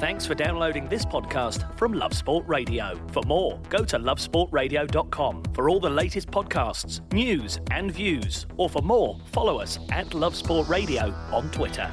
Thanks for downloading this podcast from Love Sport Radio. For more, go to lovesportradio.com for all the latest podcasts, news and views. Or for more, follow us at Love Sport Radio on Twitter.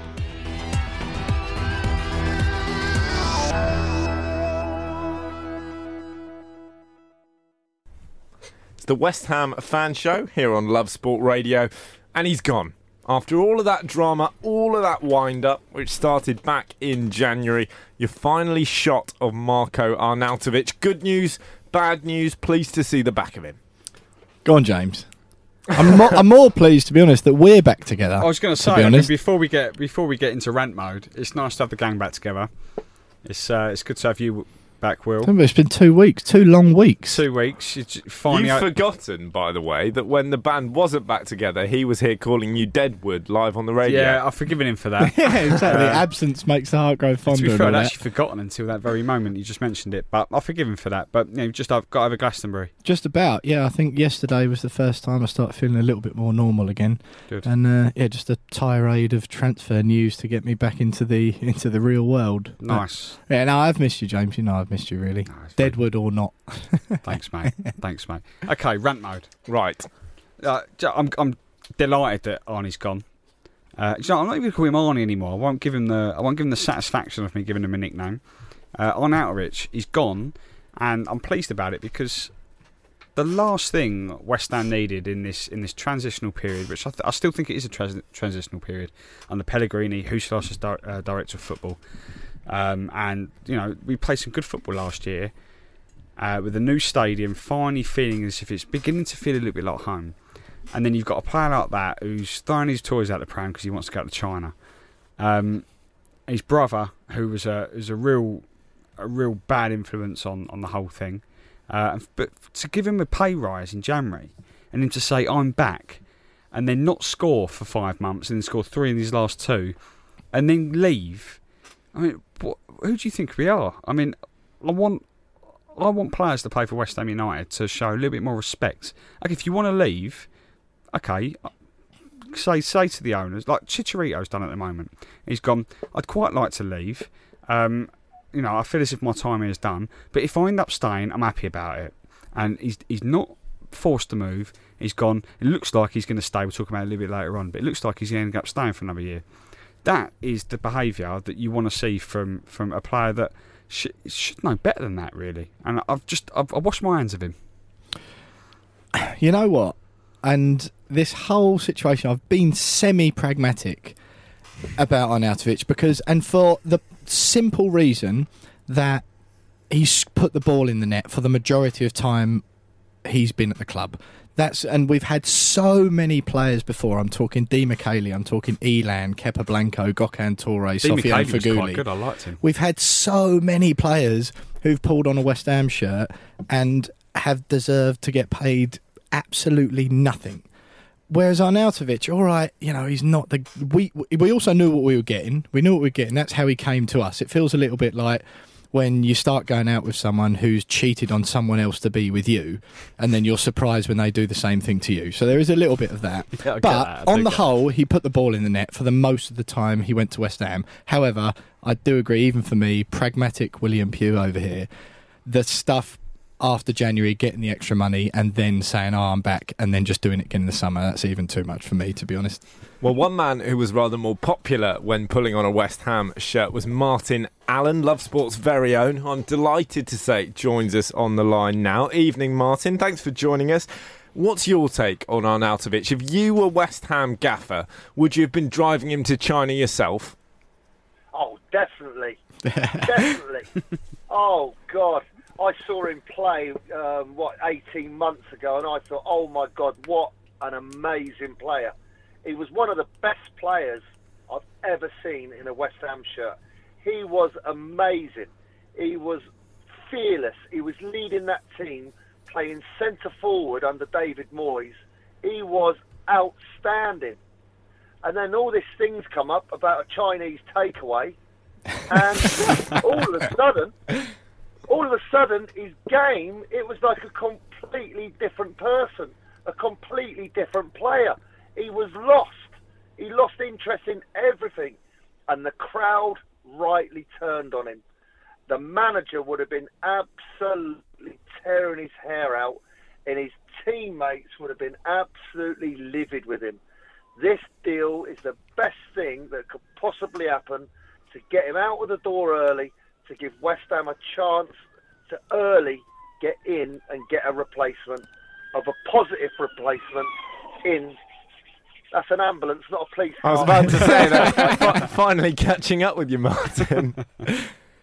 It's the West Ham fan show here on Love Sport Radio, and he's gone. After all of that drama, all of that wind-up, which started back in January, you're finally shot of Marko Arnautovic. Good news, bad news, pleased to see the back of him. Go on, James. I'm more pleased, to be honest, that we're back together. I was going to say, before we get into rant mode, it's nice to have the gang back together. It's good to have you back, Will. It's been 2 weeks, 2 long weeks. 2 weeks. You've forgotten, by the way, that when the band wasn't back together, he was here calling you Deadwood live on the radio. Yeah, I've forgiven him for that. Yeah, exactly. Absence makes the heart grow fonder. To be fair, I'd actually forgotten until that very moment you just mentioned it, but I've forgiven him for that. But you know, just I've got over Glastonbury. Just about, yeah. I think yesterday was the first time I started feeling a little bit more normal again. Good. And just a tirade of transfer news to get me back into the real world. Nice. But, yeah, no, I've missed you, James. You know, I've missed you, really. No, Deadwood or not. Thanks, mate. Okay, rant mode. Right. I'm delighted that Arnie's gone. I'm not even going to call him Arnie anymore. I won't give him the satisfaction of me giving him a nickname. Arnautovic, he's gone, and I'm pleased about it because the last thing West Ham needed in this transitional period, which I still think it is a transitional period, under Pellegrini, who's lost his director of football. And you know, we played some good football last year with a new stadium, finally feeling as if it's beginning to feel a little bit like home. And then you've got a player like that who's throwing his toys out the pram because he wants to go to China. His brother, who was a real bad influence on the whole thing, but to give him a pay rise in January and him to say I'm back, and then not score for 5 months and then score 3 in his last 2, and then leave. I mean, who do you think we are? I mean, I want players to play for West Ham United to show a little bit more respect. Like, if you want to leave, okay, say to the owners, like Chicharito's done at the moment. He's gone, I'd quite like to leave. You know, I feel as if my time here is done. But if I end up staying, I'm happy about it. And he's not forced to move. He's gone. It looks like he's going to stay. We'll talk about it a little bit later on. But it looks like he's ending up staying for another year. That is the behaviour that you want to see from a player that should know better than that, really. And I washed my hands of him. You know what? And this whole situation, I've been semi-pragmatic about Arnautovic because for the simple reason that he's put the ball in the net for the majority of time he's been at the club. And we've had so many players before. I'm talking Di Michele, I'm talking Elan, Kepa Blanco, Gökhan Töre, Sofiane Feghouli. Quite good, I liked him. We've had so many players who've pulled on a West Ham shirt and have deserved to get paid absolutely nothing. Whereas Arnautovic, all right, you know, he's not the... We also knew what we were getting. That's how he came to us. It feels a little bit like when you start going out with someone who's cheated on someone else to be with you, and then you're surprised when they do the same thing to you. So there is a little bit of that. Yeah, but on the whole, he put the ball in the net for the most of the time he went to West Ham. However, I do agree, even for me, pragmatic William Pugh over here, the stuff after January, getting the extra money and then saying, oh, I'm back, and then just doing it again in the summer. That's even too much for me, to be honest. Well, one man who was rather more popular when pulling on a West Ham shirt was Martin Allen, Love Sport's very own. I'm delighted to say joins us on the line now. Evening, Martin. Thanks for joining us. What's your take on Arnautovic? If you were West Ham gaffer, would you have been driving him to China yourself? Oh, definitely. Definitely. Oh, God. I saw him play, 18 months ago, and I thought, oh, my God, what an amazing player. He was one of the best players I've ever seen in a West Ham shirt. He was amazing. He was fearless. He was leading that team, playing centre-forward under David Moyes. He was outstanding. And then all these things come up about a Chinese takeaway, and all of a sudden, his game, it was like a completely different person, a completely different player. He was lost. He lost interest in everything. And the crowd rightly turned on him. The manager would have been absolutely tearing his hair out, and his teammates would have been absolutely livid with him. This deal is the best thing that could possibly happen to get him out of the door early, to give West Ham a chance to early get in and get a replacement, of a positive replacement in... That's an ambulance, not a police car. I was about to say that. Finally catching up with you, Martin.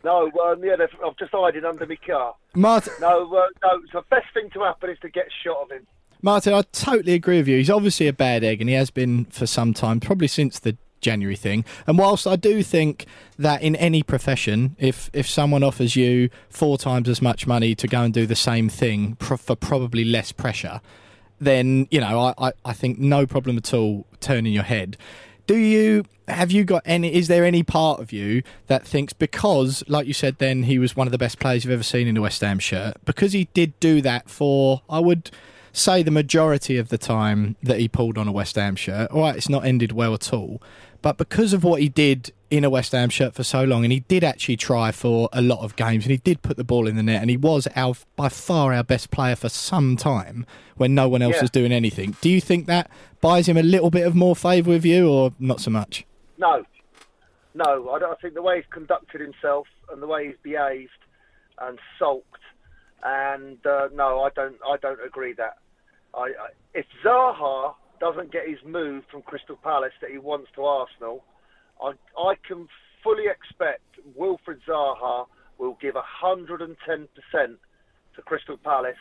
No, I've just hiding under my car. Martin. No, the best thing to happen is to get shot of him. Martin, I totally agree with you. He's obviously a bad egg, and he has been for some time, probably since the January thing. And whilst I do think that in any profession, if someone offers you 4 times as much money to go and do the same thing for probably less pressure, then, you know, I think no problem at all turning your head. Is there any part of you that thinks, because, like you said then, he was one of the best players you've ever seen in a West Ham shirt, because he did do that for, I would say, the majority of the time that he pulled on a West Ham shirt. All right, it's not ended well at all. But because of what he did in a West Ham shirt for so long, and he did actually try for a lot of games, and he did put the ball in the net, and he was by far our best player for some time when no one else was doing anything. Do you think that buys him a little bit of more favour with you, or not so much? No, I think the way he's conducted himself and the way he's behaved and sulked, and no, I don't agree that. If Zaha doesn't get his move from Crystal Palace that he wants to Arsenal, I can fully expect Wilfried Zaha will give 110% to Crystal Palace,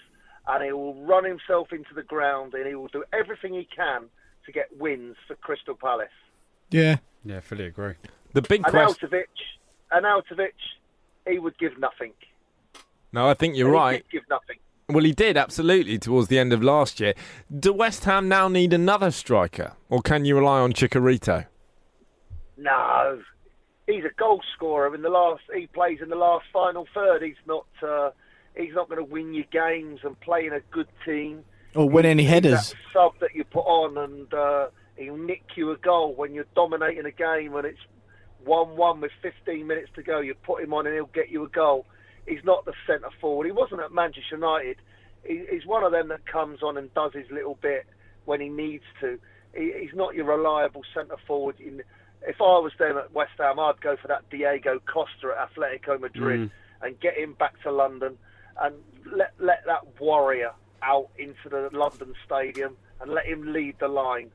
and he will run himself into the ground, and he will do everything he can to get wins for Crystal Palace. Yeah, fully agree. The big question. Arnautovic, he would give nothing. No, I think you're right. He did give nothing. Well, he did, absolutely, towards the end of last year. Do West Ham now need another striker, or can you rely on Chicharito? No, he's a goal scorer. He plays in the last final third. He's not going to win your games and play in a good team or win any headers. That sub that you put on, and he'll nick you a goal when you're dominating a game and it's 1-1 with 15 minutes to go. You put him on and he'll get you a goal. He's not the centre forward. He wasn't at Manchester United. He's one of them that comes on and does his little bit when he needs to. He's not your reliable centre forward. If I was there at West Ham, I'd go for that Diego Costa at Atletico Madrid and get him back to London and let that warrior out into the London stadium and let him lead the line.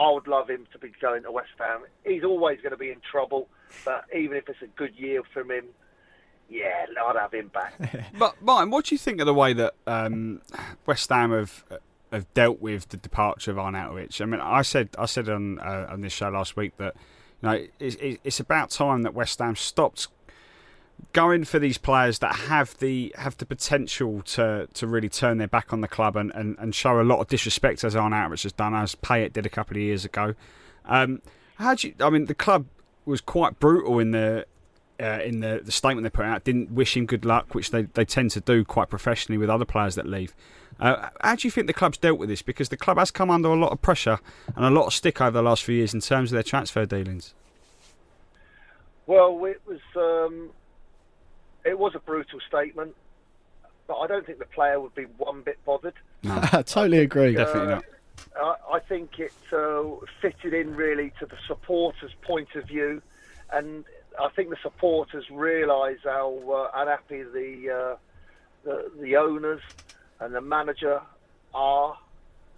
I would love him to be going to West Ham. He's always going to be in trouble, but even if it's a good year from him, yeah, I'd have him back. But, Martin, what do you think of the way that West Ham have dealt with the departure of Arnautovic? I mean, I said on this show last week that, you know, it's about time that West Ham stopped going for these players that have the potential to really turn their back on the club and show a lot of disrespect, as Arnautovic has done, as Payet did a couple of years ago. The club was quite brutal in the statement they put out, didn't wish him good luck, which they tend to do quite professionally with other players that leave. How do you think the club's dealt with this? Because the club has come under a lot of pressure and a lot of stick over the last few years in terms of their transfer dealings. Well, it was a brutal statement. but I don't think the player would be one bit bothered. No. I totally agree. Definitely not. I think it fitted in really to the supporters' point of view, and I think the supporters realise how unhappy the owners and the manager are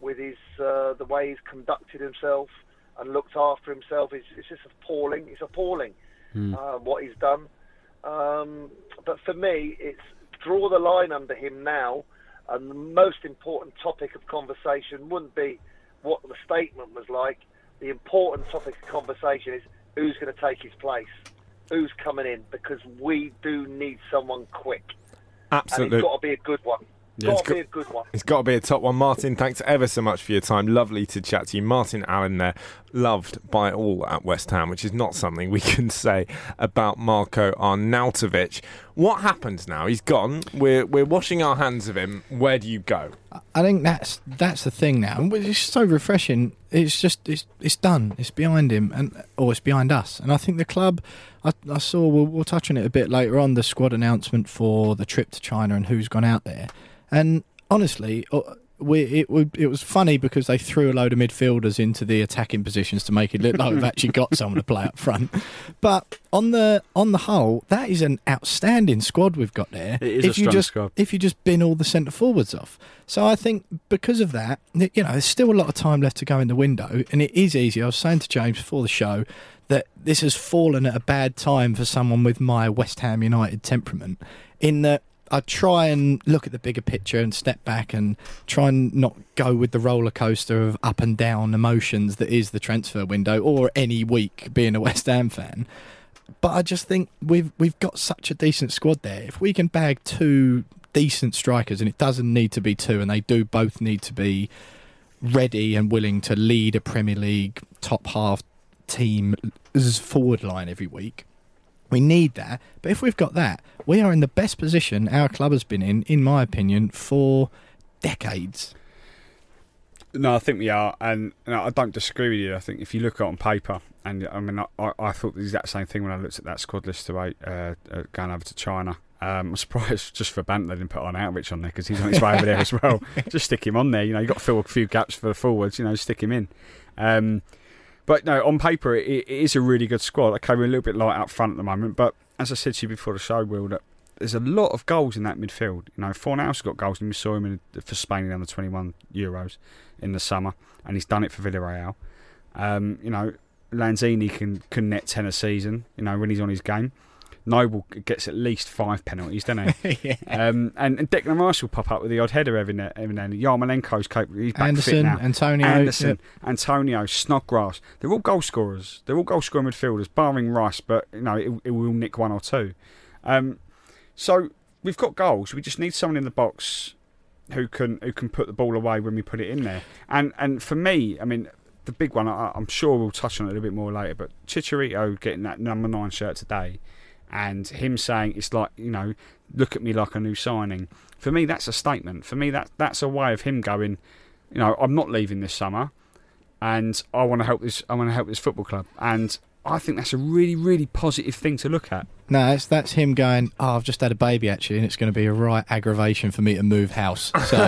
with his the way he's conducted himself and looked after himself. It's just appalling. It's appalling what he's done. But for me, it's draw the line under him now, and the most important topic of conversation wouldn't be what the statement was like. The important topic of conversation is who's going to take his place, who's coming in, because we do need someone quick. Absolutely. And it's got to be a good one. Yeah, it's got to be a good one. It's got to be a top one. Martin, thanks ever so much for your time. Lovely to chat to you. Martin Allen there, loved by all at West Ham, which is not something we can say about Marko Arnautovic. What happens now? He's gone. We're washing our hands of him. Where do you go? I think that's the thing now. It's so refreshing. It's just it's done. It's behind him, or it's behind us. And I think the club. I saw we'll touch on it a bit later on, the squad announcement for the trip to China and who's gone out there. And honestly, it was funny because they threw a load of midfielders into the attacking positions to make it look like we've actually got someone to play up front. But on the whole, that is an outstanding squad we've got there. It is a strong squad. If you just bin all the centre forwards off. So I think because of that, there's still a lot of time left to go in the window, and it is easy. I was saying to James before the show that this has fallen at a bad time for someone with my West Ham United temperament, in that I try and look at the bigger picture and step back and try and not go with the roller coaster of up and down emotions that is the transfer window or any week being a West Ham fan. But I just think we've got such a decent squad there. If we can bag two decent strikers, and it doesn't need to be two, and they do both need to be ready and willing to lead a Premier League top half team's forward line every week. We need that, but if we've got that, we are in the best position our club has been in my opinion, for decades. No, I think we are, and I don't disagree with you. I think if you look on paper, and I mean, I thought the exact same thing when I looked at that squad list today, going over to China. I'm surprised just for Bant they didn't put on Arnautovic on there, because he's on his way over there as well. Just stick him on there. You've got to fill a few gaps for the forwards. Stick him in. But no, on paper, it is a really good squad. Okay, we're a little bit light up front at the moment, but as I said to you before the show, Will, that there's a lot of goals in that midfield. Fornals got goals, and we saw him for Spain in the under 21 Euros in the summer, and he's done it for Villarreal. Lanzini can net 10 a season, when he's on his game. Noble gets at least 5 penalties, doesn't he? Yeah. And Declan Rice will pop up with the odd header every now and then. Yarmolenko's capable. He's back fit now. Anderson, yep. Antonio, Snodgrass. They're all goal scorers. They're all goal scoring midfielders, barring Rice, but it will nick one or two. So we've got goals. We just need someone in the box who can put the ball away when we put it in there. And for me, I mean, the big one. I'm sure we'll touch on it a little bit more later. But Chicharito getting that number 9 shirt today. And him saying it's like, look at me like a new signing. For me, that's a statement. For me, that's a way of him going, I'm not leaving this summer, and I want to help this. I want to help this football club, and I think that's a really, really positive thing to look at. No, that's him going, I've just had a baby, actually, and it's going to be a right aggravation for me to move house. So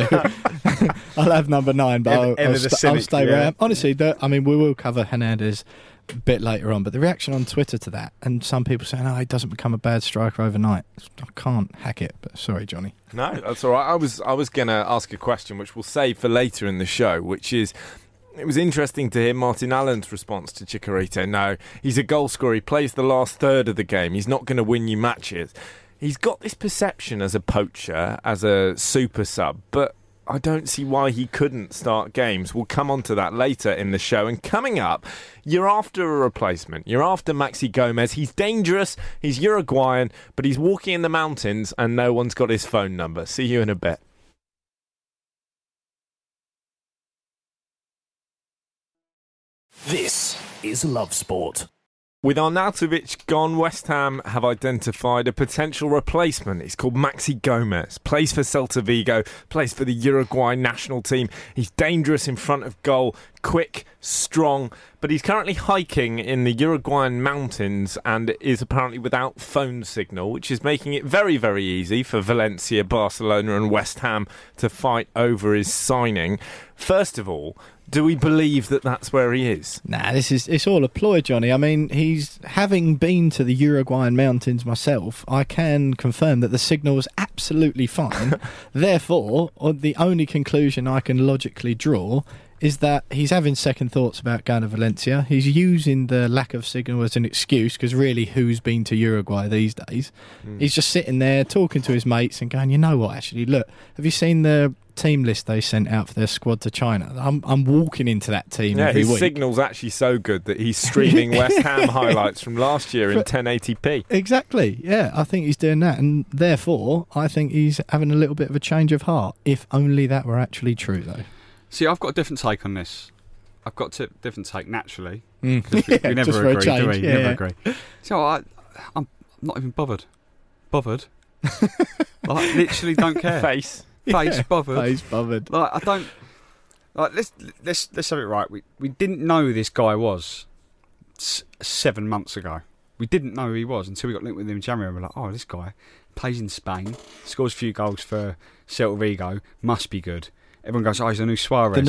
I'll have number 9, but I'll stay where I am. Honestly, we will cover Hernandez a bit later on, but the reaction on Twitter to that, and some people saying, he doesn't become a bad striker overnight. I can't hack it, but sorry, Johnny. No, that's all right. I was going to ask a question, which we'll save for later in the show, which is... It was interesting to hear Martin Allen's response to Chicharito. No, he's a goal scorer. He plays the last third of the game. He's not going to win you matches. He's got this perception as a poacher, as a super sub, but I don't see why he couldn't start games. We'll come on to that later in the show. And coming up, you're after a replacement. You're after Maxi Gomez. He's dangerous. He's Uruguayan, but he's walking in the mountains and no one's got his phone number. See you in a bit. This is Love Sport. With Arnautovic gone, West Ham have identified a potential replacement. He's called Maxi Gomez, plays for Celta Vigo, plays for the Uruguay national team. He's dangerous in front of goal, quick, strong, but he's currently hiking in the Uruguayan mountains and is apparently without phone signal, which is making it very, very easy for Valencia, Barcelona and West Ham to fight over his signing. First of all, do we believe that that's where he is? Nah, it's all a ploy, Johnny. I mean, having been to the Uruguayan mountains myself, I can confirm that the signal was absolutely fine. Therefore, the only conclusion I can logically draw is that he's having second thoughts about going to Valencia. He's using the lack of signal as an excuse, because really, who's been to Uruguay these days? Mm. He's just sitting there talking to his mates and going, you know what, actually, look, have you seen the team list they sent out for their squad to China? I'm walking into that team every week. Yeah, his signal's actually so good that he's streaming West Ham highlights from last year in 1080p. Exactly, yeah, I think he's doing that, and therefore, I think he's having a little bit of a change of heart, if only that were actually true, though. See, I've got a different take on this. I've got a different take, naturally. We never agree, do we? Yeah. Never agree. So I'm not even bothered. Bothered? Like, literally don't care. Face bothered. Like, I don't... Like, let's have it right. We didn't know who this guy was 7 months ago. We didn't know who he was until we got linked with him in January. We're like, oh, this guy plays in Spain, scores a few goals for Celta Vigo, must be good. Everyone goes, oh, he's the new Suarez.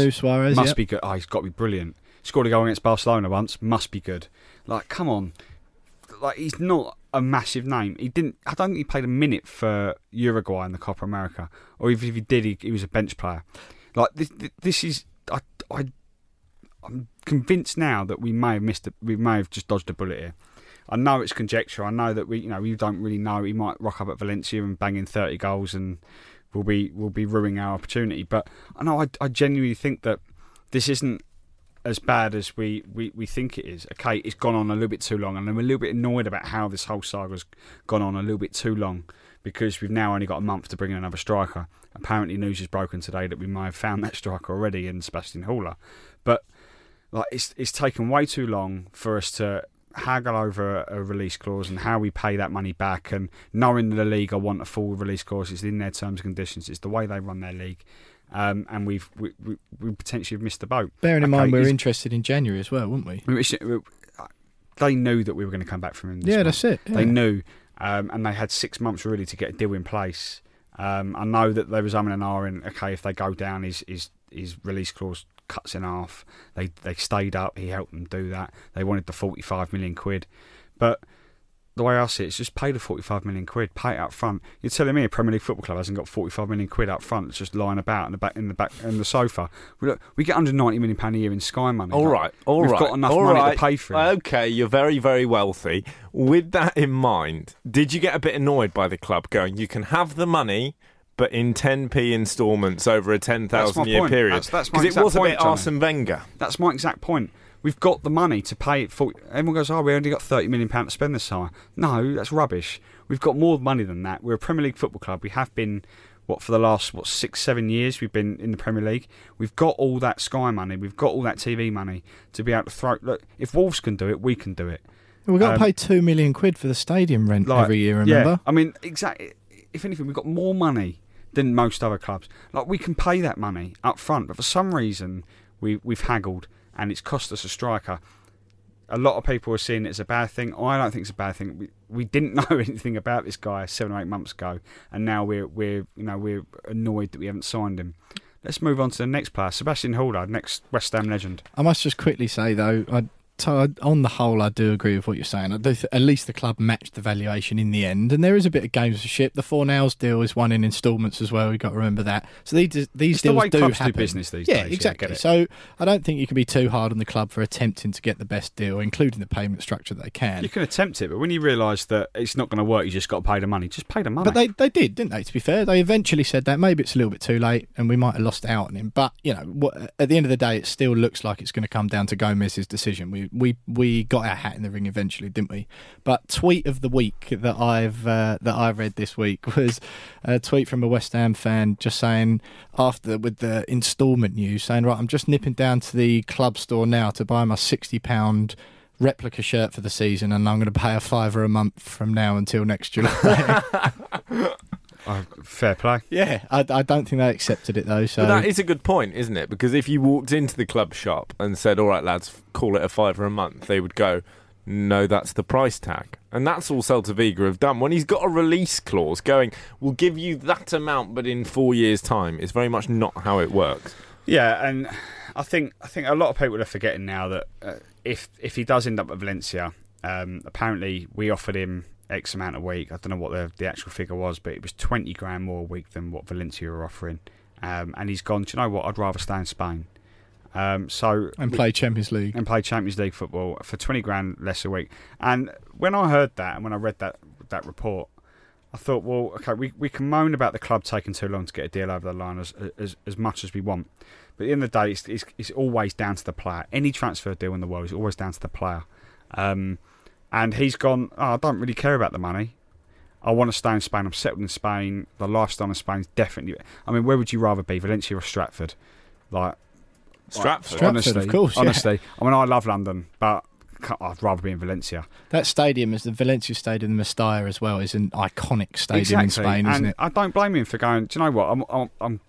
Must be good. Oh, he's got to be brilliant. Scored a goal against Barcelona once. Must be good. Like, come on. Like, he's not a massive name. I don't think he played a minute for Uruguay in the Copa America. Or even if he did, he was a bench player. Like, this is... I'm convinced now that we may have we may have just dodged a bullet here. I know it's conjecture. I know that we don't really know. He might rock up at Valencia and bang in 30 goals and... Will be ruining our opportunity, but I genuinely think that this isn't as bad as we think it is. Okay, it's gone on a little bit too long, and I'm a little bit annoyed about how this whole saga's gone on a little bit too long, because we've now only got a month to bring in another striker. Apparently, news is broken today that we might have found that striker already in Sebastian Haller, but like it's taken way too long for us to haggle over a release clause and how we pay that money back, and knowing that the league I want a full release clause, it's in their terms and conditions, it's the way they run their league, and we potentially have missed the boat. Bearing in mind we're interested in January as well, weren't we? They knew that we were going to come back from him this month. That's it. Yeah. They knew, and they had 6 months really to get a deal in place. I know that there was an hour in, okay, if they go down, his release clause cuts in half. They stayed up. He helped them do that. They wanted the 45 million quid. But the way I see it, it's just pay the 45 million quid, pay it up front. You're telling me a Premier League football club hasn't got 45 million quid up front? It's just lying about in the back on the sofa. Look, we get under 90 million pound a year in Sky money. All right. We've got enough money to pay for it. Okay, you're very, very wealthy. With that in mind, did you get a bit annoyed by the club going, you can have the money, but in 10p instalments over a 10,000-year period? Because it was a bit Arsene Wenger. That's my exact point. We've got the money to pay it for. Everyone goes, oh, we only got £30 million to spend this summer. No, that's rubbish. We've got more money than that. We're a Premier League football club. We have been, for the last, 6-7 years we've been in the Premier League. We've got all that Sky money. We've got all that TV money to be able to throw. Look, if Wolves can do it, we can do it. We've got to pay £2 million for the stadium rent every year, remember? Yeah, I mean, exactly. If anything, we've got more money than most other clubs. Like, we can pay that money up front, but for some reason we've haggled and it's cost us a striker. A lot of people are seeing it as a bad thing. I don't think it's a bad thing. We didn't know anything about this guy 7 or 8 months ago, and now we're annoyed that we haven't signed him. Let's move on to the next player, Sebastian Haller, next West Ham legend. I must just quickly say though, on the whole, I do agree with what you're saying. I do at least the club matched the valuation in the end, and there is a bit of gamesmanship. The Fornals deal is one in instalments as well. We've got to remember that. So these deals do happen. It's the way clubs do business these days. Yeah, exactly. Yeah, so I don't think you can be too hard on the club for attempting to get the best deal, including the payment structure that they can. You can attempt it, but when you realise that it's not going to work, you just got to pay the money. Just pay the money. But they did, didn't they? To be fair, they eventually said that. Maybe it's a little bit too late, and we might have lost out on him. But you know, at the end of the day, it still looks like it's going to come down to Gomez's decision. We got our hat in the ring eventually, didn't we? But tweet of the week that I read this week was a tweet from a West Ham fan just saying, with the instalment news, saying, right, I'm just nipping down to the club store now to buy my £60 replica shirt for the season, and I'm going to pay a £5 a month from now until next July. Fair play. Yeah, I don't think they accepted it though. So, but that is a good point, isn't it? Because if you walked into the club shop and said, "All right, lads, call it a £5 a month," they would go, "No, that's the price tag." And that's all Celta Vigo have done. When he's got a release clause going, "We'll give you that amount, but in 4 years' time," it's very much not how it works. Yeah, and I think a lot of people are forgetting now that if he does end up at Valencia, apparently we offered him X amount a week. I don't know what the actual figure was, but it was 20 grand more a week than what Valencia were offering. And he's gone, "Do you know what? I'd rather stay in Spain." And play Champions League. And play Champions League football for 20 grand less a week. And when I heard that and when I read that report, I thought, well, okay, we can moan about the club taking too long to get a deal over the line as much as we want. But at the end of the day, it's always down to the player. Any transfer deal in the world is always down to the player. And he's gone, "Oh, I don't really care about the money. I want to stay in Spain. I'm settled in Spain. The lifestyle in Spain is definitely..." I mean, where would you rather be, Valencia or Stratford? Stratford, honestly, of course. Yeah. Honestly, I mean, I love London, but I'd rather be in Valencia. That stadium is the Valencia Stadium, the Mestalla as well, is an iconic stadium in Spain, isn't it? I don't blame him for going, "Do you know what? I'm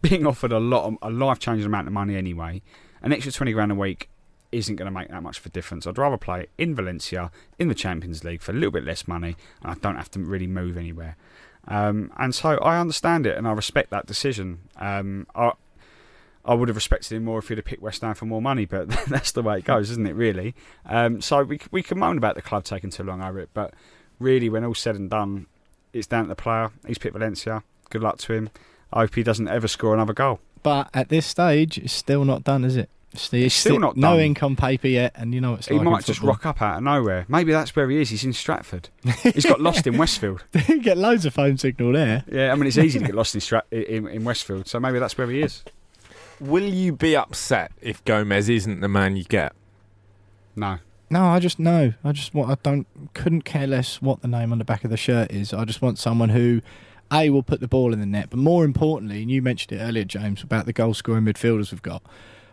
being offered a life-changing amount of money anyway. An extra 20 grand a week isn't going to make that much of a difference. I'd rather play in Valencia, in the Champions League for a little bit less money, and I don't have to really move anywhere." And so I understand it, and I respect that decision. I would have respected him more if he'd have picked West Ham for more money, but that's the way it goes, isn't it, really? So we can moan about the club taking too long over it, but really, when all's said and done, it's down to the player. He's picked Valencia. Good luck to him. I hope he doesn't ever score another goal. But at this stage, it's still not done, is it? It's still not done. No income paper yet, and you know it's like he might just rock up out of nowhere. Maybe that's where he is. He's in Stratford. He's got lost in Westfield. You get loads of phone signal there. Yeah, I mean, it's easy to get lost in Westfield, so maybe that's where he is. Will you be upset if Gomez isn't the man you get? No. No, I couldn't care less what the name on the back of the shirt is. I just want someone who, A, will put the ball in the net, but more importantly, and you mentioned it earlier, James, about the goal-scoring midfielders we've got.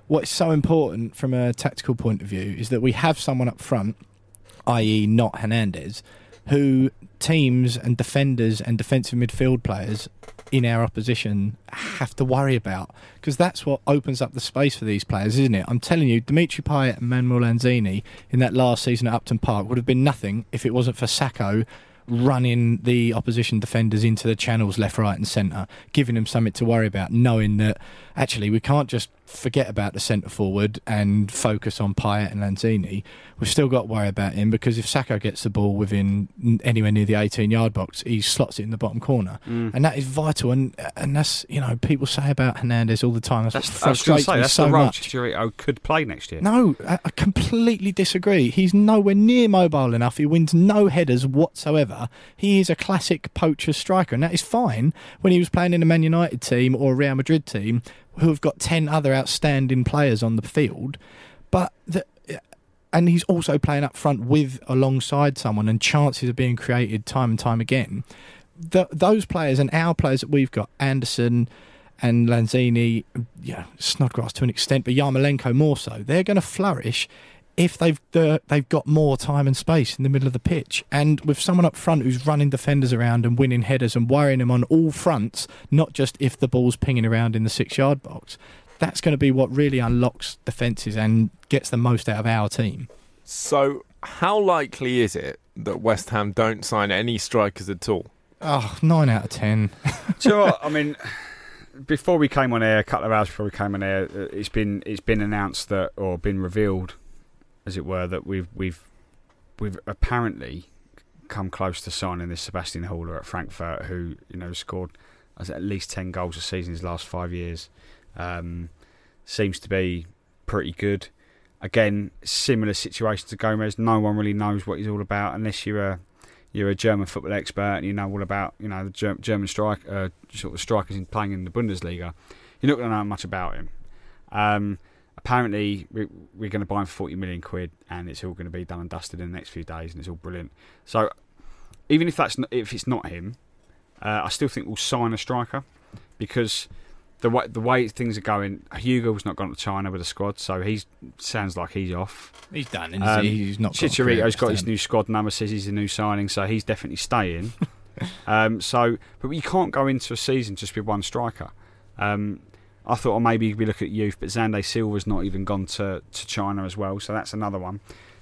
What's so important from a tactical point of view is that we have someone up front, i.e. not Hernandez, who teams and defenders and defensive midfield players in our opposition have to worry about, because that's what opens up the space for these players, isn't it? I'm telling you, Dimitri Payet and Manuel Lanzini in that last season at Upton Park would have been nothing if it wasn't for Sakho running the opposition defenders into the channels left, right and centre, giving them something to worry about, knowing that actually we can't just forget about the centre forward and focus on Payet and Lanzini. We've still got to worry about him, because if Sakho gets the ball within anywhere near the 18-yard box, he slots it in the bottom corner. And that is vital, and that's, you know, people say about Hernandez all the time. That's I was going to say, that's so the role Chicharito could play next year. No, I completely disagree. He's nowhere near mobile enough. He wins no headers whatsoever. He is a classic poacher striker, and that is fine when he was playing in a Man United team or a Real Madrid team who have got 10 other outstanding players on the field, and he's also playing up front alongside someone, and chances are being created time and time again. Those players and our players that we've got, Anderson and Lanzini, yeah, Snodgrass to an extent, but Yarmolenko more so, they're going to flourish if they've got more time and space in the middle of the pitch. And with someone up front who's running defenders around and winning headers and worrying them on all fronts, not just if the ball's pinging around in the 6-yard box, that's going to be what really unlocks defences and gets the most out of our team. So how likely is it that West Ham don't sign any strikers at all? Oh, 9 out of 10. Do you know what? I mean, a couple of hours before we came on air, it's been announced that, or been revealed, as it were, that we've apparently come close to signing this Sebastian Haller at Frankfurt, who, you know, scored at least 10 goals a season his last 5 years. Seems to be pretty good. Again, similar situation to Gomez. No one really knows what he's all about unless you're a German football expert and you know all about, you know, the German strikers playing in the Bundesliga. You're not going to know much about him. Apparently, we're going to buy him for 40 million quid, and it's all going to be done and dusted in the next few days, and it's all brilliant. So, even if it's not him, I still think we'll sign a striker, because the way things are going, Hugo's not gone to China with a squad, so he sounds like he's off. He's done, isn't he? He's not. Chicharito's got his new squad number, says he's a new signing, so he's definitely staying. But you can't go into a season just with one striker. I thought maybe we look at youth, but Zande Silva's not even gone to China as well, so that's another one.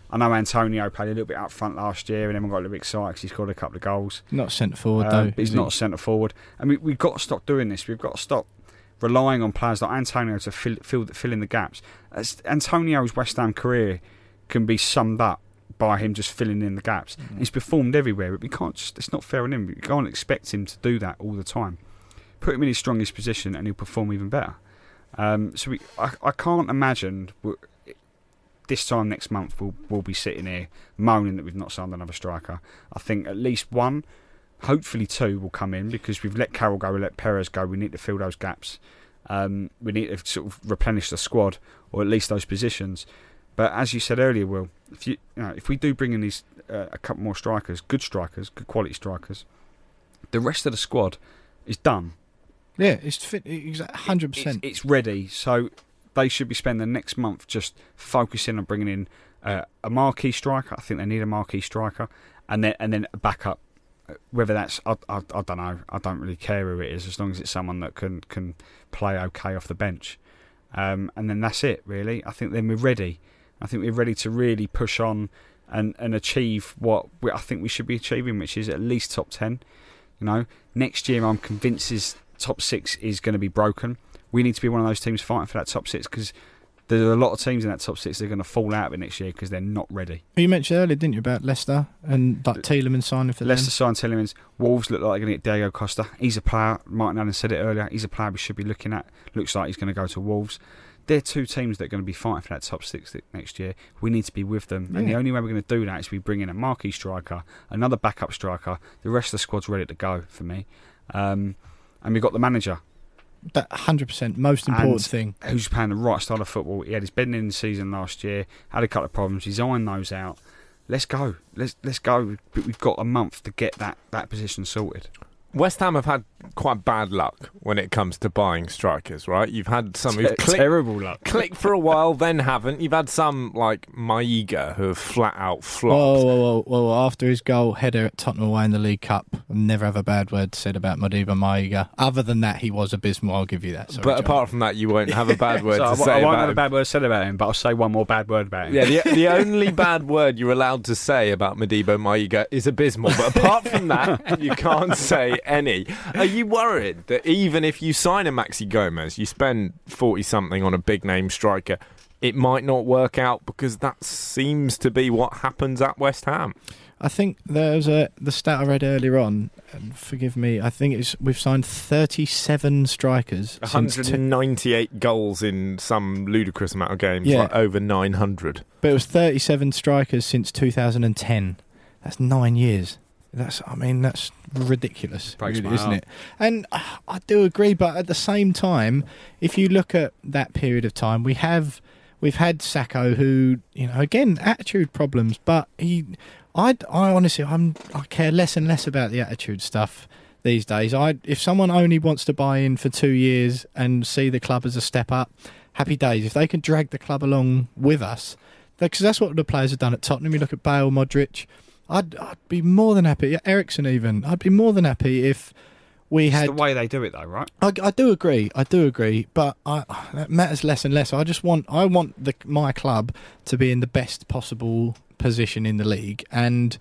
I know Antonio played a little bit up front last year and everyone got a little bit excited because he scored a couple of goals. Not centre forward though. But he's not centre forward. And we've got to stop doing this. We've got to stop relying on players like Antonio to fill in the gaps. As Antonio's West Ham career can be summed up by him just filling in the gaps. Mm-hmm. He's performed everywhere, but we can't. It's not fair on him. We can't expect him to do that all the time. Put him in his strongest position and he'll perform even better. I can't imagine. This time next month, we'll be sitting here moaning that we've not signed another striker. I think at least one, hopefully two, will come in because we've let Carroll go, we let Perez go. We need to fill those gaps. We need to sort of replenish the squad or at least those positions. But as you said earlier, Will, if we do bring in these a couple more strikers, good quality strikers, the rest of the squad is done. Yeah, it's fit. It's 100%. It's ready. So. They should be spending the next month just focusing on bringing in a marquee striker. I think they need a marquee striker, and then a backup. Whether that's I don't know. I don't really care who it is, as long as it's someone that can play okay off the bench. And then that's it, really. I think then we're ready. I think we're ready to really push on and achieve what I think we should be achieving, which is at least top 10. You know, next year I'm convinced is top 6 is going to be broken. We need to be one of those teams fighting for that top 6 because there's a lot of teams in that top 6 that are going to fall out of it next year because they're not ready. You mentioned earlier, didn't you, about Leicester and like Tielemans signing for them? Leicester signed Tielemans. Wolves look like they're going to get Diego Costa. He's a player. Martin Allen said it earlier. He's a player we should be looking at. Looks like he's going to go to Wolves. They're two teams that are going to be fighting for that top 6 next year. We need to be with them. Yeah. And the only way we're going to do that is we bring in a marquee striker, another backup striker. The rest of the squad's ready to go for me. And we've got the manager. That 100% most important thing. Who's playing the right style of football? He had his bending in the season last year. Had a couple of problems. He's ironed those out. Let's go. Let's go. But we've got a month to get that position sorted. West Ham have had quite bad luck when it comes to buying strikers, right? You've had some who've terrible luck. Clicked for a while, then haven't. You've had some like Maiga who have flat out flopped. Whoa! After his goal header at Tottenham away in the League Cup, I'll never have a bad word said about Modibo Maiga. Other than that, he was abysmal. I'll give you that. Sorry, but John. Apart from that, you won't have a bad word to say about him. I won't have a bad word said about him, but I'll say one more bad word about him. Yeah, the only bad word you're allowed to say about Modibo Maiga is abysmal. But apart from that, you can't say. Any. Are you worried that even if you sign a Maxi Gomez, you spend 40-something on a big-name striker, it might not work out because that seems to be what happens at West Ham? I think there's the stat I read earlier on, and forgive me, I think it's we've signed 37 strikers. 198 goals in some ludicrous amount of games, yeah. Like over 900. But it was 37 strikers since 2010. That's 9 years. That's ridiculous, really, isn't it? And I do agree, but at the same time, if you look at that period of time, we've had Sakho, who, you know, again, attitude problems, but I honestly care less and less about the attitude stuff these days. If someone only wants to buy in for 2 years and see the club as a step up, happy days. If they can drag the club along with us, because that's what the players have done at Tottenham. You look at Bale, Modric. I'd be more than happy. Ericsson even. I'd be more than happy if we had... It's the way they do it, though, right? I do agree. But that matters less and less. I want my club to be in the best possible position in the league. And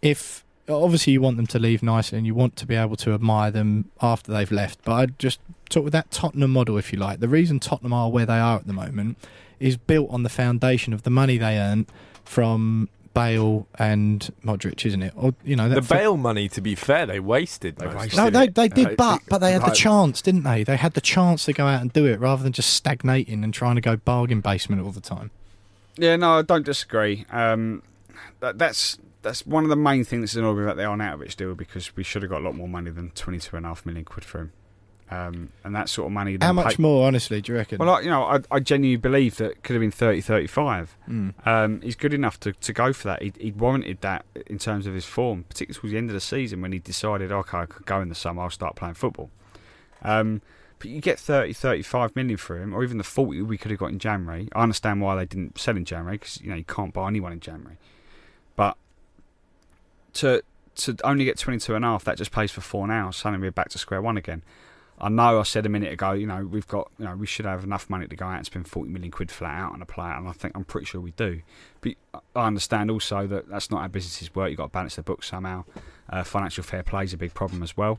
if... Obviously, you want them to leave nicely and you want to be able to admire them after they've left. But I'd just talk with that Tottenham model, if you like. The reason Tottenham are where they are at the moment is built on the foundation of the money they earn from... Bale and Modric, isn't it? Or, you know, the Bale money, to be fair, they wasted. No, they did, but they had the chance, didn't they? They had the chance to go out and do it rather than just stagnating and trying to go bargain basement all the time. Yeah, no, I don't disagree. That's one of the main things that's annoying about the Arnautovic deal, because we should have got a lot more money than £22.5 million for him. And that sort of money. How much more, honestly, do you reckon? Well, I genuinely believe that it could have been 30, 35. Mm. He's good enough to go for that. He warranted that in terms of his form, particularly towards the end of the season when he decided, okay, I could go in the summer, I'll start playing football. But you get 30, 35 million for him, or even the 40 we could have got in January. I understand why they didn't sell in January, because you can't buy anyone in January. But to only get 22.5, that just plays for 4 now. Suddenly we're back to square one again. I know I said a minute ago, we've got, we should have enough money to go out and spend 40 million quid flat out on a player, and I'm pretty sure we do. But I understand also that that's not how businesses work. You've got to balance the books somehow. Financial fair play is a big problem as well.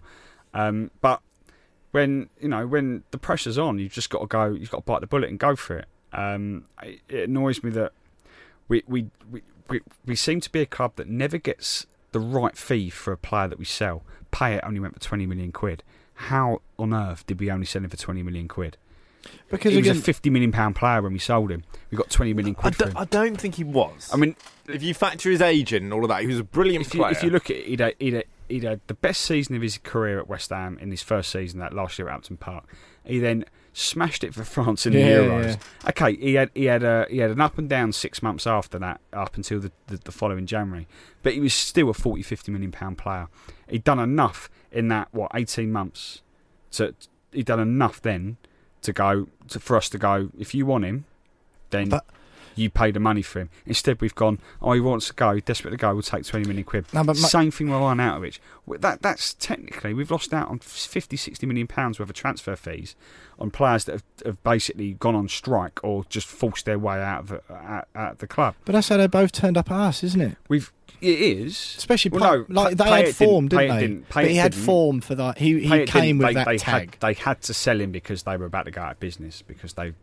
But when when the pressure's on, you've just got to go. You've got to bite the bullet and go for it. It annoys me that we seem to be a club that never gets the right fee for a player that we sell. Payet only went for 20 million quid. How on earth did we only sell him for 20 million quid? Because he was a 50 million pound player when we sold him. We got 20 million quid for him. I don't think he was. I mean, if you factor his age in and all of that, he was a brilliant player. If you look at it, he'd had the best season of his career at West Ham in his first season, that last year at Hampton Park. He then smashed it for France in the Euros. Yeah. Okay, he had an up and down 6 months after that, up until the following January. But he was still a 40, 50 million pound player. He'd done enough in that 18 months. So he'd done enough then to go for us to go. If you want him, then. You pay the money for him. Instead, we've gone, he wants to go, desperate to go, we'll take 20 million quid. No, but same thing with Arnautovic. That's technically, we've lost out on 50, 60 million pounds worth of transfer fees on players that have basically gone on strike or just forced their way out of the club. But that's how they both turned up at us, isn't it? It is. Especially, they had form, didn't they? But he had form for that. He came with that tag. They had to sell him because they were about to go out of business, because they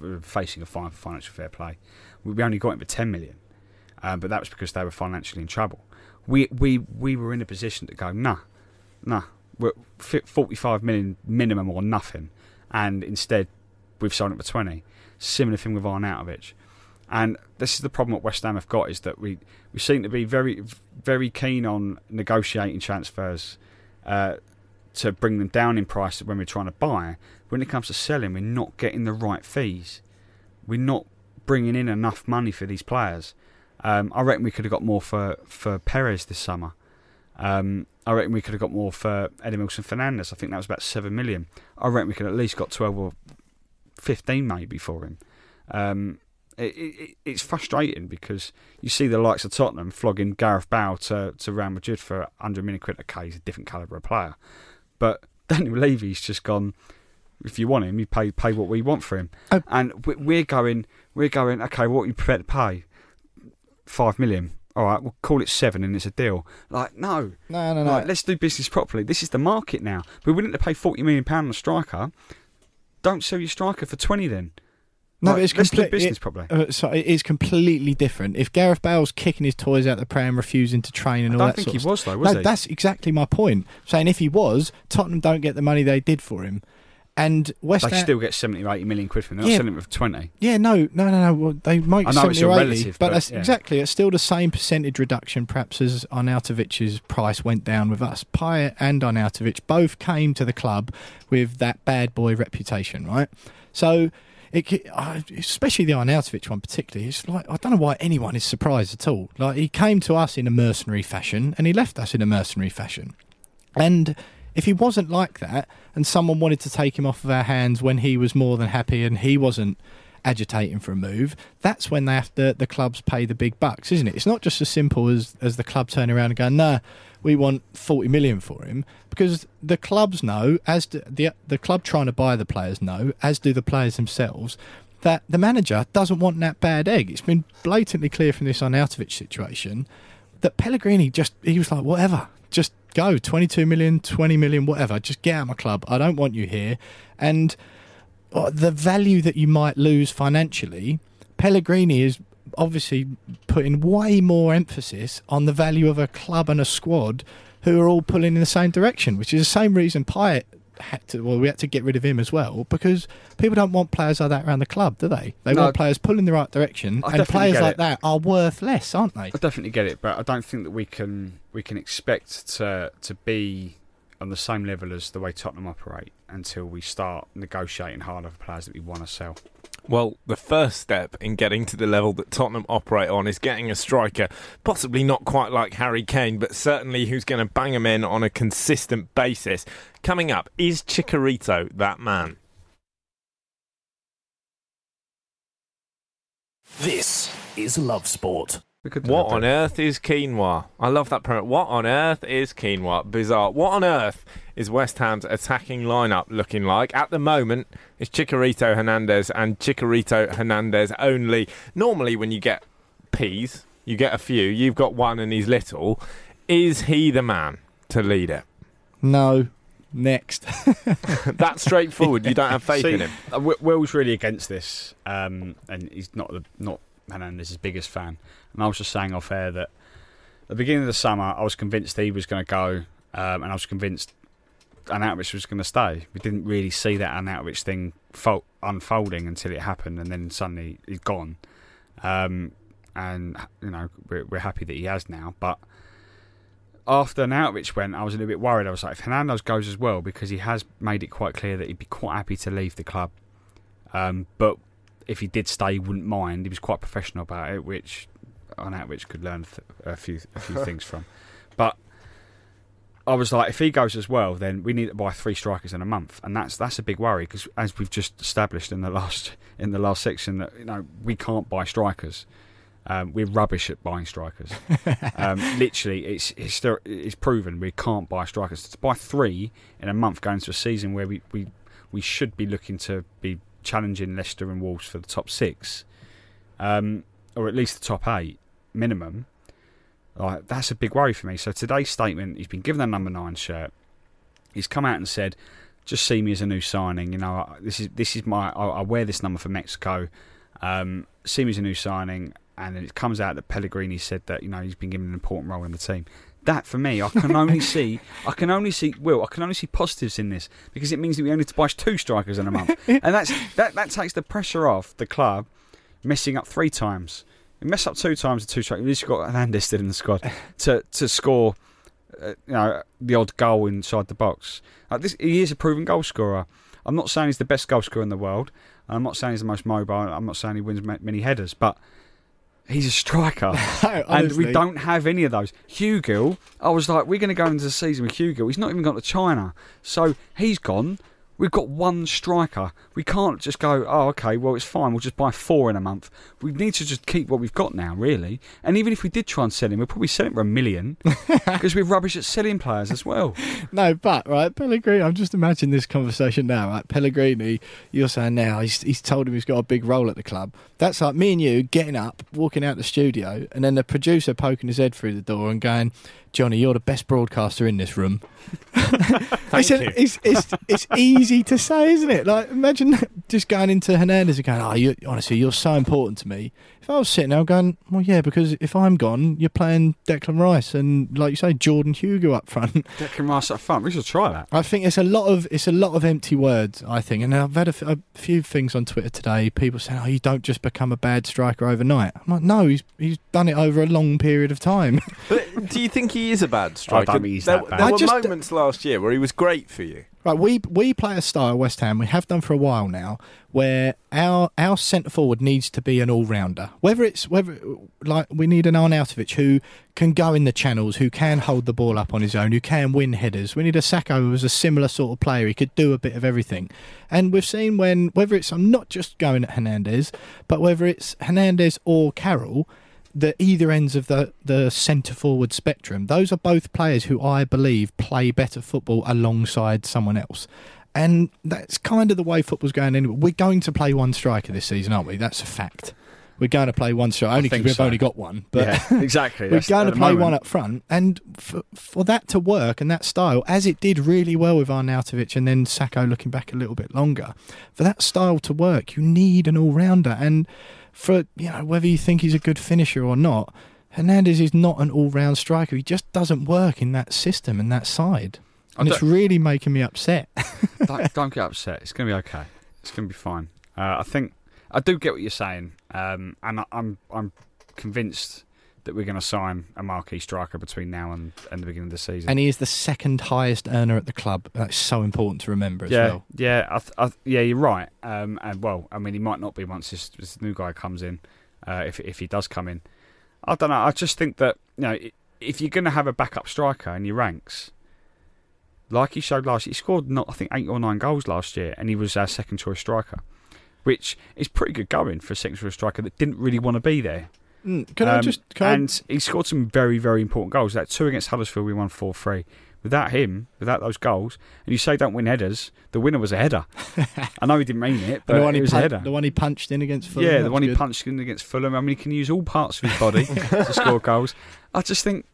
were facing a fine for financial fair play. We only got him for 10 million, but that was because they were financially in trouble. We were in a position to go, nah, we're 45 million minimum or nothing, and instead we've sold him for 20. Similar thing with Arnautovic. And this is the problem that West Ham have got, is that we seem to be very, very keen on negotiating transfers to bring them down in price when we're trying to buy. When it comes to selling, we're not getting the right fees. We're not bringing in enough money for these players. I reckon we could have got more for Perez this summer. I reckon we could have got more for Edimilson Fernandes. I think that was about 7 million. I reckon we could have at least got 12 or 15 maybe for him. It's frustrating because you see the likes of Tottenham flogging Gareth Bale to Real Madrid for 100 million quid. Okay, he's a different calibre of player. But Daniel Levy's just gone, if you want him, you pay what we want for him. Oh. And we're going, okay, what are you prepared to pay? 5 million. All right, we'll call it 7 and it's a deal. Like, no. Like, let's do business properly. This is the market now. We're willing to pay £40 million on a striker. Don't sell your striker for 20 then. No, but let's do business properly. So it is completely different. If Gareth Bale's kicking his toys out the pram, refusing to train and all that sort of stuff. I don't think he was, though, was he? That's exactly my point. Saying if he was, Tottenham don't get the money they did for him. And West Ham still get 70 or 80 million quid from them. They'll sell him with 20. Yeah, no. Well, they might get 70 or 80, relative, but that's exactly. It's still the same percentage reduction, perhaps, as Arnautovic's price went down with us. Payet and Arnautovic both came to the club with that bad boy reputation, right? So, especially the Arnautovic one particularly, it's like, I don't know why anyone is surprised at all. Like, he came to us in a mercenary fashion and he left us in a mercenary fashion. And if he wasn't like that, and someone wanted to take him off of our hands when he was more than happy and he wasn't agitating for a move, that's when they have to, the clubs pay the big bucks, isn't it? It's not just as simple as the club turning around and going, nah, we want 40 million for him, because the clubs know, as do, the club trying to buy the players know, as do the players themselves, that the manager doesn't want that bad egg. It's been blatantly clear from this Arnautovic situation that Pellegrini he was like, whatever, just go, 22 million, 20 million, whatever, just get out of my club, I don't want you here. And the value that you might lose financially, Pellegrini is obviously putting way more emphasis on the value of a club and a squad who are all pulling in the same direction, which is the same reason Payet we had to get rid of him as well, because people don't want players like that around the club, do they? They want players pulling the right direction, and players like that are worth less, aren't they? I definitely get it, but I don't think that we can expect to be on the same level as the way Tottenham operate until we start negotiating harder for players that we want to sell. Well, the first step in getting to the level that Tottenham operate on is getting a striker, possibly not quite like Harry Kane, but certainly who's going to bang him in on a consistent basis. Coming up, is Chicharito that man? This is Love Sport. What on earth is quinoa? I love that promo. What on earth is quinoa? Bizarre. What on earth is West Ham's attacking lineup looking like? At the moment, it's Chicharito Hernandez and Chicharito Hernandez only. Normally when you get peas, you get a few. You've got one and he's little. Is he the man to lead it? No. Next. That's straightforward. You don't have faith in him. Will's really against this, and he's not Hernandez's biggest fan. And I was just saying off air that at the beginning of the summer, I was convinced he was going to go, and I was convinced Arnautovic was going to stay. We didn't really see that Arnautovic thing unfolding until it happened, and then suddenly he's gone. And you know, we're happy that he has now, but. After Arnautovic went, I was a little bit worried. I was like, if Hernandez goes as well, because he has made it quite clear that he'd be quite happy to leave the club. But if he did stay, he wouldn't mind. He was quite professional about it, which Arnautovic could learn a few things from. But I was like, if he goes as well, then we need to buy 3 strikers in a month, and that's a big worry because, as we've just established in the last section, that you know we can't buy strikers. We're rubbish at buying strikers. Literally, it's proven we can't buy strikers. To buy 3 in a month going into a season where we should be looking to be challenging Leicester and Wolves for the top 6, or at least the top 8 minimum, that's a big worry for me. So today's statement, he's been given a number 9 shirt. He's come out and said, just see me as a new signing. You know, I wear this number for Mexico. See me as a new signing. And then it comes out that Pellegrini said that you know he's been given an important role in the team. That for me, I can only see positives in this because it means that we only have to buy 2 strikers in a month, and that takes the pressure off the club messing up 3 times. You mess up 2 times with 2 strikers. At least you've got Hernandez still in the squad to score, you know, the odd goal inside the box. He is a proven goal scorer. I'm not saying he's the best goal scorer in the world. I'm not saying he's the most mobile. I'm not saying he wins many headers, but. He's a striker. And we don't have any of those. Hugill, I was like, we're going to go into the season with Hugill. He's not even gone to China. So he's gone. We've got 1 striker. We can't just go, oh, okay, well, it's fine. We'll just buy 4 in a month. We need to just keep what we've got now, really. And even if we did try and sell him, we'd probably sell him for $1 million because we're rubbish at selling players as well. No, but, right, Pellegrini, I'm just imagining this conversation now, right? Pellegrini, you're saying now, he's told him he's got a big role at the club. That's like me and you getting up, walking out the studio, and then the producer poking his head through the door and going, Johnny, you're the best broadcaster in this room. Thank you. It's easy to say, isn't it? Like, imagine just going into Hernandez and going, oh, honestly, you're so important to me. If I was sitting there going, well, yeah, because if I'm gone, you're playing Declan Rice and, like you say, Jordan Hugo up front. Declan Rice up front. We should try that. I think it's a lot of empty words, I think. And I've had a few things on Twitter today. People saying, oh, you don't just become a bad striker overnight. I'm like, no, he's done it over a long period of time. But do you think he is a bad striker? I don't think he's that bad. There were moments last year where he was great for you. Right, we play a style, West Ham, we have done for a while now, where our centre-forward needs to be an all-rounder. Whether like we need an Arnautovic who can go in the channels, who can hold the ball up on his own, who can win headers. We need a Sakho who was a similar sort of player. He could do a bit of everything. And we've seen whether it's, I'm not just going at Hernandez, but whether it's Hernandez or Carroll, the either ends of the centre-forward spectrum, those are both players who I believe play better football alongside someone else. And that's kind of the way football's going anyway. We're going to play 1 striker this season, aren't we? That's a fact. We're going to play 1 striker, only because we've only got 1. But yeah, exactly. We're going to play 1 up front. And for that to work and that style, as it did really well with Arnautovic and then Sakho looking back a little bit longer, for that style to work, you need an all-rounder. And for, you know, whether you think he's a good finisher or not, Hernandez is not an all-round striker. He just doesn't work in that system and that side. And it's really making me upset. Don't get upset. It's going to be okay. It's going to be fine. I think I do get what you're saying, and I'm convinced that we're going to sign a marquee striker between now and the beginning of the season. And he is the second highest earner at the club. That's so important to remember as well. Yeah, yeah, you're right. And well, I mean, he might not be once this new guy comes in, if he does come in. I don't know. I just think that, you know, if you're going to have a backup striker in your ranks, like he showed last year, he scored, I think, 8 or 9 goals last year, and he was our second-choice striker, which is pretty good going for a second-choice striker that didn't really want to be there. And he scored some very, very important goals. That 2 against Huddersfield, we won 4-3. Without him, without those goals, and you say don't win headers, the winner was a header. I know he didn't mean it, but it was a header. The one he punched in against Fulham. Yeah, the one he punched in against Fulham. I mean, he can use all parts of his body to score goals. I just think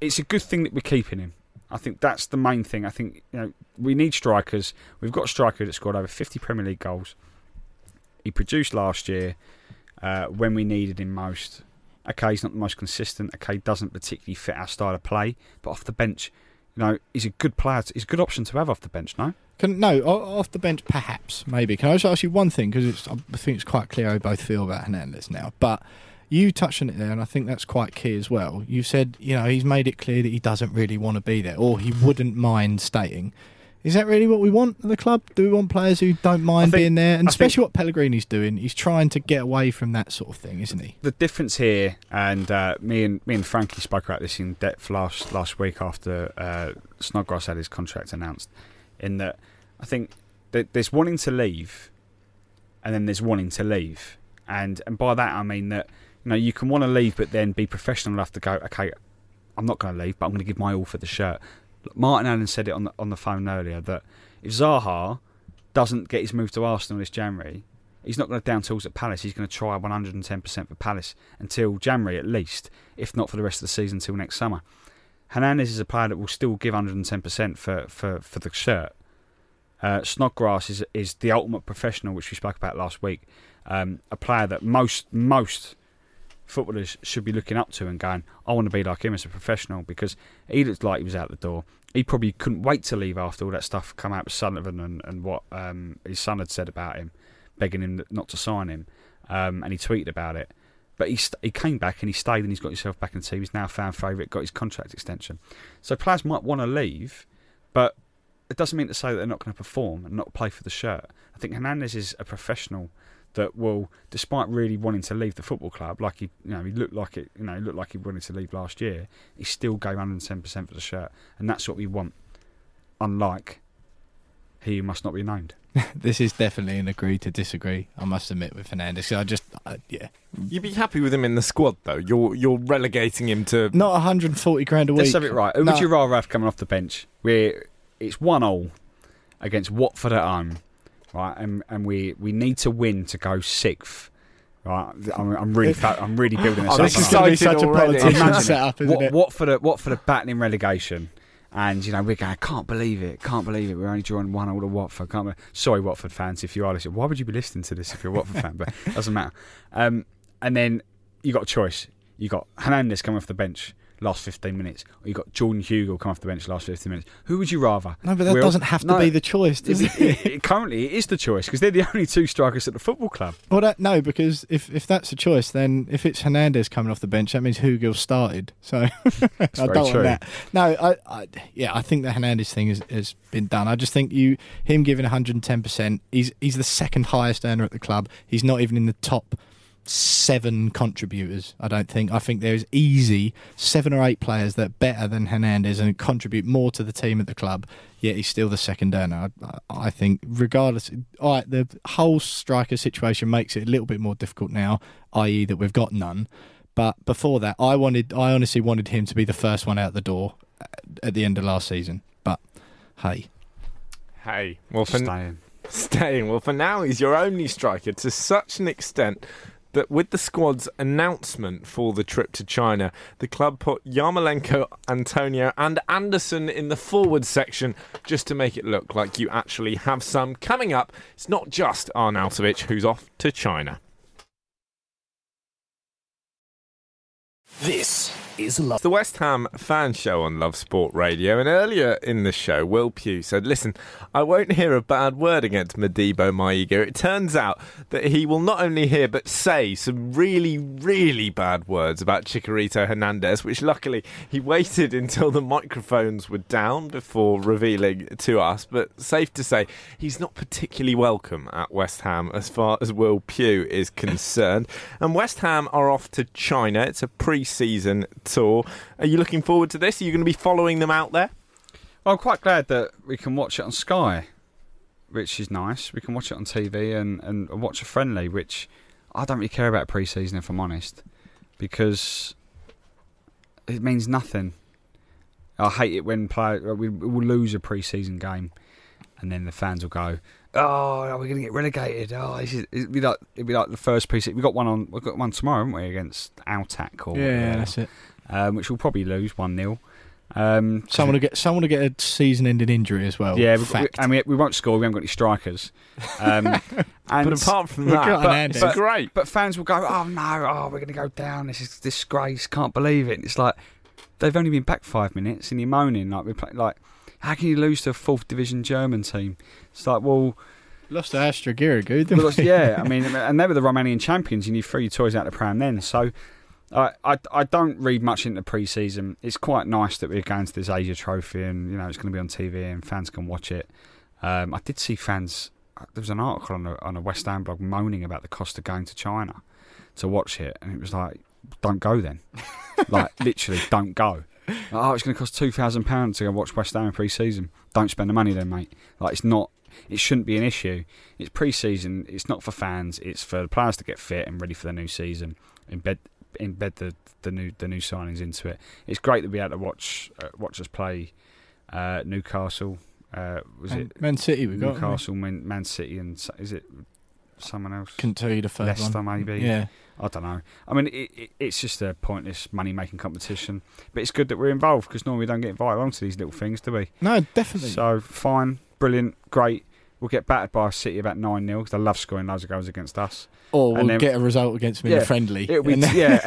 it's a good thing that we're keeping him. I think that's the main thing. I think, you know, we need strikers. We've got a striker that scored over 50 Premier League goals. He produced last year. When we needed him most. Okay, he's not the most consistent. Okay, doesn't particularly fit our style of play. But off the bench, you know, he's a good player. He's a good option to have off the bench, no? Off the bench, perhaps, maybe. Can I just ask you one thing? Because I think it's quite clear how we both feel about Hernandez now. But you touched on it there, and I think that's quite key as well. You said, you know, he's made it clear that he doesn't really want to be there, or he wouldn't mind staying. Is that really what we want at the club? Do we want players who don't mind being there? And especially what Pellegrini's doing, he's trying to get away from that sort of thing, isn't he? The difference here, and me and Frankie spoke about this in depth last week after Snodgrass had his contract announced, in that I think that there's wanting to leave, and then there's wanting to leave. And by that I mean that, you know, you can want to leave, but then be professional enough to go, okay, I'm not going to leave, but I'm going to give my all for the shirt. Martin Allen said it on the phone earlier that if Zaha doesn't get his move to Arsenal this January, he's not going to down tools at Palace. He's going to try 110% for Palace until January at least, if not for the rest of the season until next summer. Hernandez is a player that will still give 110% for the shirt. Snodgrass is the ultimate professional, which we spoke about last week. A player that most footballers should be looking up to and going, I want to be like him as a professional, because he looked like he was out the door. He probably couldn't wait to leave after all that stuff come out with Sullivan and what his son had said about him, begging him not to sign him, and he tweeted about it. But he came back and he stayed, and he's got himself back in the team. He's now a fan favourite, got his contract extension. So players might want to leave, but it doesn't mean to say that they're not going to perform and not play for the shirt. I think Hernandez is a professional that will, despite really wanting to leave the football club, like he looked like he wanted to leave last year, he still gave 110% for the shirt, and that's what we want. Unlike he must not be named. This is definitely an agree to disagree, I must admit, with Fernandes. You'd be happy with him in the squad, though. You're relegating him to not 140 grand a week. Let's have it right. Who would you rather have coming off the bench? It's 1-1 against Watford at home. Right, and we need to win to go 6th. Right, I'm really building this up. This is going to be such already. A politician setup, isn't it? Watford are battling relegation, and you know we're going, I can't believe it. We're only drawing 1-1 to Watford. Sorry, Watford fans, if you are listening, why would you be listening to this if you're a Watford fan? But it doesn't matter. And then you got a choice. You got Hernandez coming off the bench last 15 minutes, or you got Jordan Hugill come off the bench last 15 minutes. Who would you rather? No, but that doesn't have to be the choice, does it? Currently, it is the choice, because they're the only two strikers at the football club. Well, because if that's the choice, then if it's Hernandez coming off the bench, that means Hugill started. So I don't want that. No, I think the Hernandez thing has been done. I just think him giving 110%. He's the second highest earner at the club. He's not even in the top 7 contributors, I don't think. I think there is easy 7 or 8 players that are better than Hernandez and contribute more to the team at the club, yet he's still the second earner. I think regardless, all right, the whole striker situation makes it a little bit more difficult now, i.e. that we've got none. But before that, I honestly wanted him to be the first one out the door at the end of last season. But hey, well, staying. Well, for now, he's your only striker to such an extent that with the squad's announcement for the trip to China, the club put Yarmolenko, Antonio and Anderson in the forward section just to make it look like you actually have some. Coming up, it's not just Arnautovic who's off to China. This is love. It's the West Ham fan show on Love Sport Radio, and earlier in the show, Will Pugh said, listen, I won't hear a bad word against Modibo Maiga. It turns out that he will not only hear but say some really, really bad words about Chicharito Hernandez, which luckily he waited until the microphones were down before revealing to us. But safe to say, he's not particularly welcome at West Ham as far as Will Pugh is concerned. And West Ham are off to China. It's a pre-season tour. Are you looking forward to this? Are you going to be following them out there? Well, I'm quite glad that we can watch it on Sky, which is nice. We can watch it on TV and watch a friendly, which I don't really care about pre-season, if I'm honest, because it means nothing. I hate it when we will lose a pre-season game and then the fans will go, oh, we're going to get relegated. Oh, this is, it'd be like the first pre-season. We've got one tomorrow, haven't we, against Altac? Yeah, that's it. Which we'll probably lose 1-0. Someone will get a season-ending injury as well. Yeah, we won't score. We haven't got any strikers. But apart from that, it's great. But fans will go, oh no, oh we're going to go down. This is disgrace. Can't believe it. And it's like they've only been back 5 minutes and you're moaning like how can you lose to a fourth division German team? It's like, well, lost to Astra Giragoo, didn't we? Yeah, I mean, and they were the Romanian champions, and you threw your toys out the pram then. So I don't read much into pre-season. It's quite nice that we're going to this Asia Trophy, and you know it's going to be on TV, and fans can watch it. I did see fans. There was an article on a West Ham blog moaning about the cost of going to China to watch it, and it was like, don't go then. Like literally, don't go. Oh, it's going to cost £2,000 to go watch West Ham pre-season. Don't spend the money then, mate. Like it's not. It shouldn't be an issue. It's pre-season. It's not for fans. It's for the players to get fit and ready for the new season. Embed the new signings into it. It's great to be able to watch us play Newcastle. Man City? We got Newcastle, Man City, and is it someone else? Couldn't tell you the first Leicester, one. Maybe. Yeah. I don't know. I mean, it's just a pointless money-making competition. But it's good that we're involved because normally we don't get invited onto these little things, do we? No, definitely. So, fine, brilliant, great. We'll get battered by City about 9-0 because they love scoring loads of goals against us. Or we'll get a result against them in a friendly. And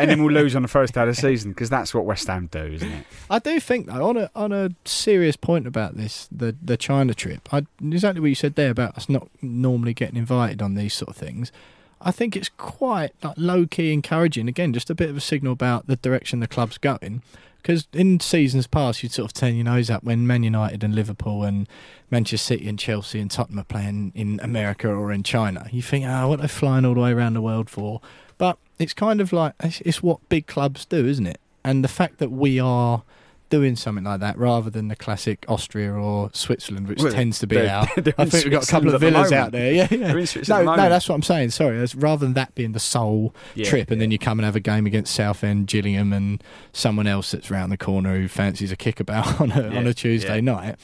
then we'll lose on the first day of the season because that's what West Ham do, isn't it? I do think, though, on a serious point about this, the China trip, exactly what you said there about us not normally getting invited on these sort of things, I think it's quite low-key encouraging. Again, just a bit of a signal about the direction the club's going. Because in seasons past, you'd sort of turn your nose up when Man United and Liverpool and Manchester City and Chelsea and Tottenham are playing in America or in China. You think, what are they flying all the way around the world for? But it's kind of like, it's what big clubs do, isn't it? And the fact that we are doing something like that rather than the classic Austria or Switzerland, which tends to be out. I think we've got a couple of Villas out there. Yeah. No, that's what I'm saying. Sorry, rather than that being the sole trip, and then you come and have a game against Southend, Gillingham, and someone else that's round the corner who fancies a kickabout on a Tuesday night.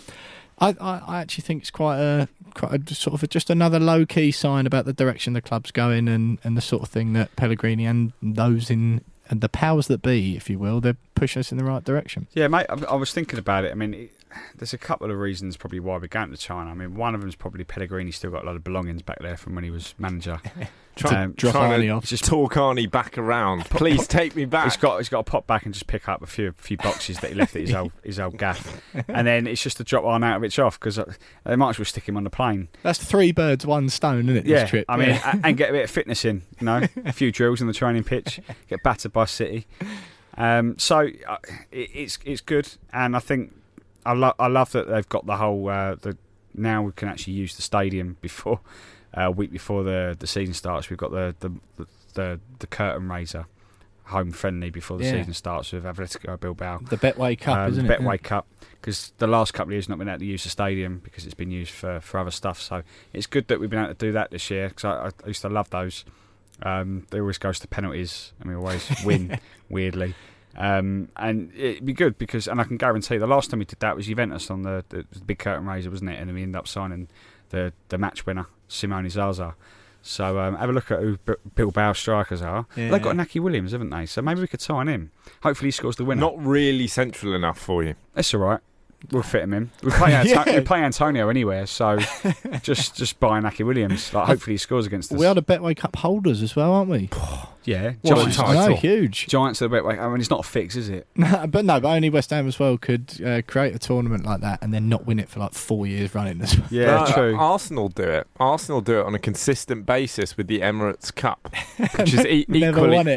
I actually think it's quite a sort of just another low key sign about the direction the club's going and the sort of thing that Pellegrini and those in. And the powers that be, if you will, they're pushing us in the right direction. Yeah, mate, I was thinking about it. I mean, there's a couple of reasons probably why we're going to China. I mean, one of them is probably Pellegrini's still got a lot of belongings back there from when he was manager. Just talk Arnie back around. Please take me back. He's got to pop back and just pick up a few boxes that he left at his old gaff. And then it's just to drop Arnautovic off because they might as well stick him on the plane. That's three birds, one stone, isn't it, this trip? I mean, and get a bit of fitness in, you know, a few drills on the training pitch, get battered by City. So it's good. And I think I love that they've got the whole... now we can actually use the stadium before... A week before the season starts, we've got the curtain raiser home friendly before the season starts with Atletico Bilbao. The Betway Cup, isn't it? Betway Cup, because the last couple of years not been able to use the stadium because it's been used for other stuff. So it's good that we've been able to do that this year because I used to love those. They always go to penalties and we always win, weirdly. And it'd be good because, and I can guarantee the last time we did that was Juventus on the big curtain raiser, wasn't it? And we ended up signing the match winner. Simone Zaza. So have a look at who Bilbao strikers are. Yeah. They've got Naki Williams, haven't they? So maybe we could sign him. Hopefully he scores the winner. Not really central enough for you. That's all right. We'll fit him in. We play Antonio anywhere, so just buy Naki Williams. Like hopefully he scores against us. We are the Betway Cup holders as well, aren't we? Yeah, Giants title. No, huge. Giants are a bit like, I mean, it's not a fix, is it? But only West Ham as well could create a tournament like that and then not win it for like 4 years running as well. Yeah, true. Arsenal do it. Arsenal do it on a consistent basis with the Emirates Cup, which is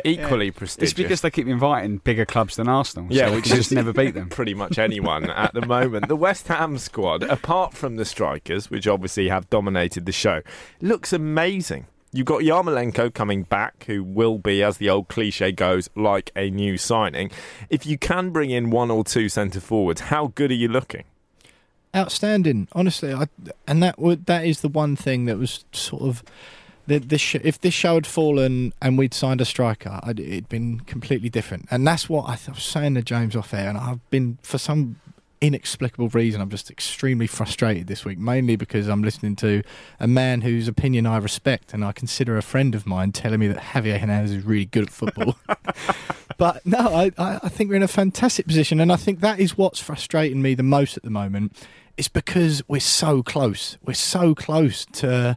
equally prestigious. It's because they keep inviting bigger clubs than Arsenal. Yeah, which just never beat them. Pretty much anyone at the moment. The West Ham squad, apart from the strikers, which obviously have dominated the show, looks amazing. You've got Yarmolenko coming back, who will be, as the old cliche goes, like a new signing. If you can bring in one or two centre-forwards, how good are you looking? Outstanding, honestly. That is the one thing that was sort of... If this show had fallen and we'd signed a striker, it'd been completely different. And that's what I was saying to James off air, and I've been, for some inexplicable reason, I'm just extremely frustrated this week, mainly because I'm listening to a man whose opinion I respect and I consider a friend of mine telling me that Javier Hernandez is really good at football. But no, I think we're in a fantastic position, and I think that is what's frustrating me the most at the moment. It's because we're so close. We're so close to...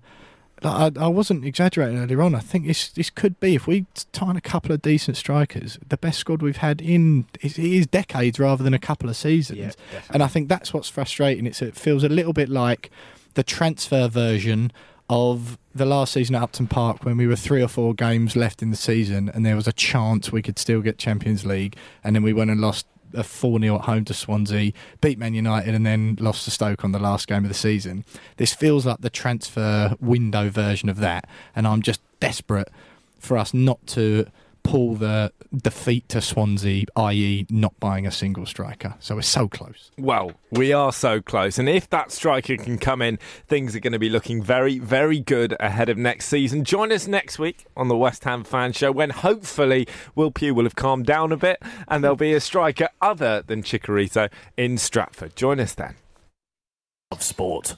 I wasn't exaggerating earlier on. I think this could be, if we sign a couple of decent strikers, the best squad we've had in it is decades rather than a couple of seasons. Yeah, and I think that's what's frustrating. It feels a little bit like the transfer version of the last season at Upton Park, when we were 3 or 4 games left in the season and there was a chance we could still get Champions League, and then we went and lost a 4-0 at home to Swansea, beat Man United, and then lost to Stoke on the last game of the season. This feels like the transfer window version of that, and I'm just desperate for us not to pull the defeat to Swansea, i.e. not buying a single striker. So we're so close. Well, we are so close, and if that striker can come in, things are going to be looking very, very good ahead of next season. Join us next week on the West Ham Fan Show, when hopefully Will Pugh will have calmed down a bit and there'll be a striker other than Chicharito in Stratford. Join us then. Love Sport.